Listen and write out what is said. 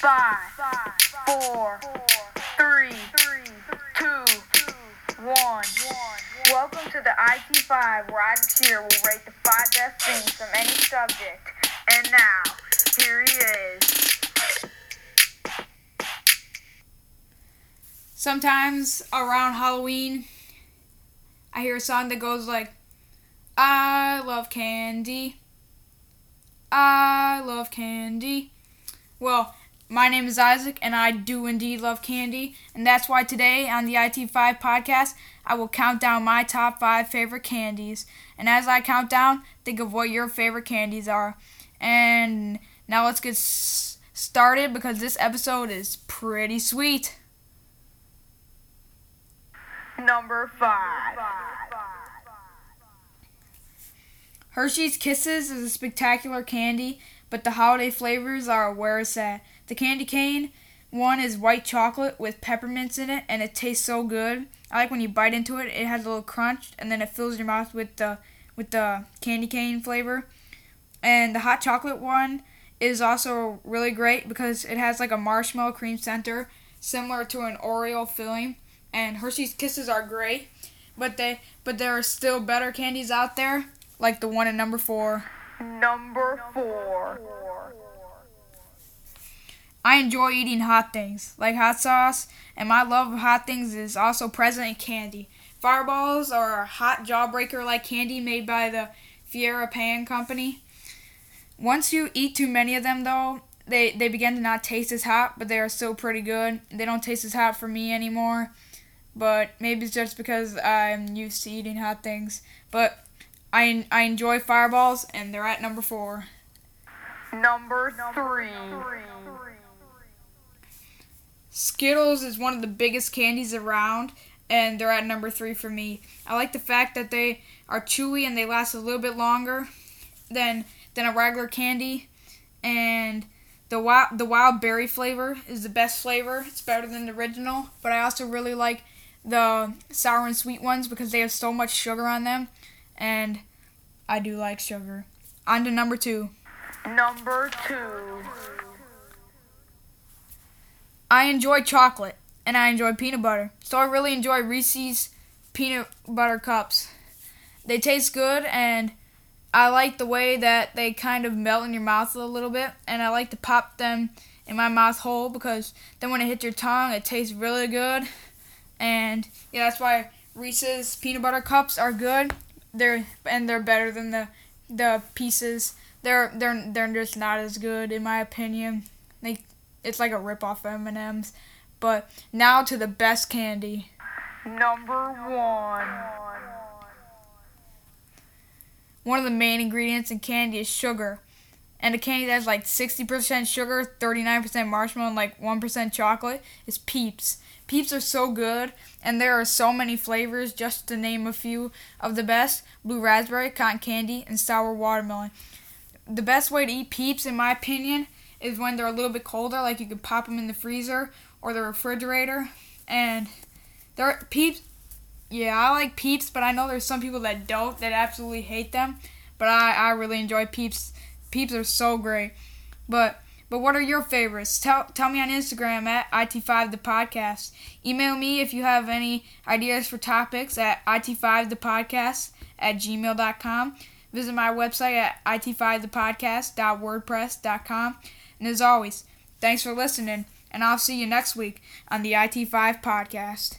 5, 4, 3, 2, 1. Welcome to the IT5, where I this year will rate the 5 best things from any subject. And now, here he is. Sometimes around Halloween, I hear a song that goes like, I love candy. I love candy. Well, my name is Isaac, and I do indeed love candy, and that's why today on the IT5 podcast, I will count down my top 5 favorite candies. And as I count down, think of what your favorite candies are. And now let's get started, because this episode is pretty sweet. Number 5. Hershey's Kisses is a spectacular candy, but the holiday flavors are where it's at. The candy cane one is white chocolate with peppermints in it, and it tastes so good. I like when you bite into it, it has a little crunch, and then it fills your mouth with the candy cane flavor. And the hot chocolate one is also really great because it has like a marshmallow cream center, similar to an Oreo filling. And Hershey's Kisses are great, but there are still better candies out there, like the one at number 4. Number 4. I enjoy eating hot things, like hot sauce, and my love of hot things is also present in candy. Fireballs are a hot jawbreaker-like candy made by the Fiera Pan Company. Once you eat too many of them, though, they begin to not taste as hot, but they are still pretty good. They don't taste as hot for me anymore, but maybe it's just because I'm used to eating hot things. But I enjoy Fireballs, and they're at number 4. Number 3. Skittles is one of the biggest candies around, and they're at number 3 for me. I like the fact that they are chewy and they last a little bit longer than a regular candy. And the wild berry flavor is the best flavor. It's better than the original, but I also really like the sour and sweet ones because they have so much sugar on them. And I do like sugar. On to number 2. Number 2. I enjoy chocolate, and I enjoy peanut butter. So I really enjoy Reese's Peanut Butter Cups. They taste good, and I like the way that they kind of melt in your mouth a little bit. And I like to pop them in my mouth hole, because then when it hits your tongue, it tastes really good. And yeah, that's why Reese's Peanut Butter Cups are good. They're better than the pieces. They're just not as good, in my opinion. It's like a rip-off of M&M's. But now to the best candy. Number 1. One of the main ingredients in candy is sugar. And a candy that's like 60% sugar, 39% marshmallow, and like 1% chocolate is Peeps. Peeps are so good, and there are so many flavors, just to name a few of the best: blue raspberry, cotton candy, and sour watermelon. The best way to eat Peeps, in my opinion, is when they're a little bit colder, like you could pop them in the freezer or the refrigerator. And they're Peeps. Yeah, I like Peeps, but I know there's some people that absolutely hate them. But I really enjoy Peeps. Peeps are so great. But what are your favorites? Tell me on Instagram at IT5thepodcast. Email me if you have any ideas for topics at IT5thepodcast@gmail.com. Visit my website at IT5thepodcast.wordpress.com. And as always, thanks for listening, and I'll see you next week on the IT5 podcast.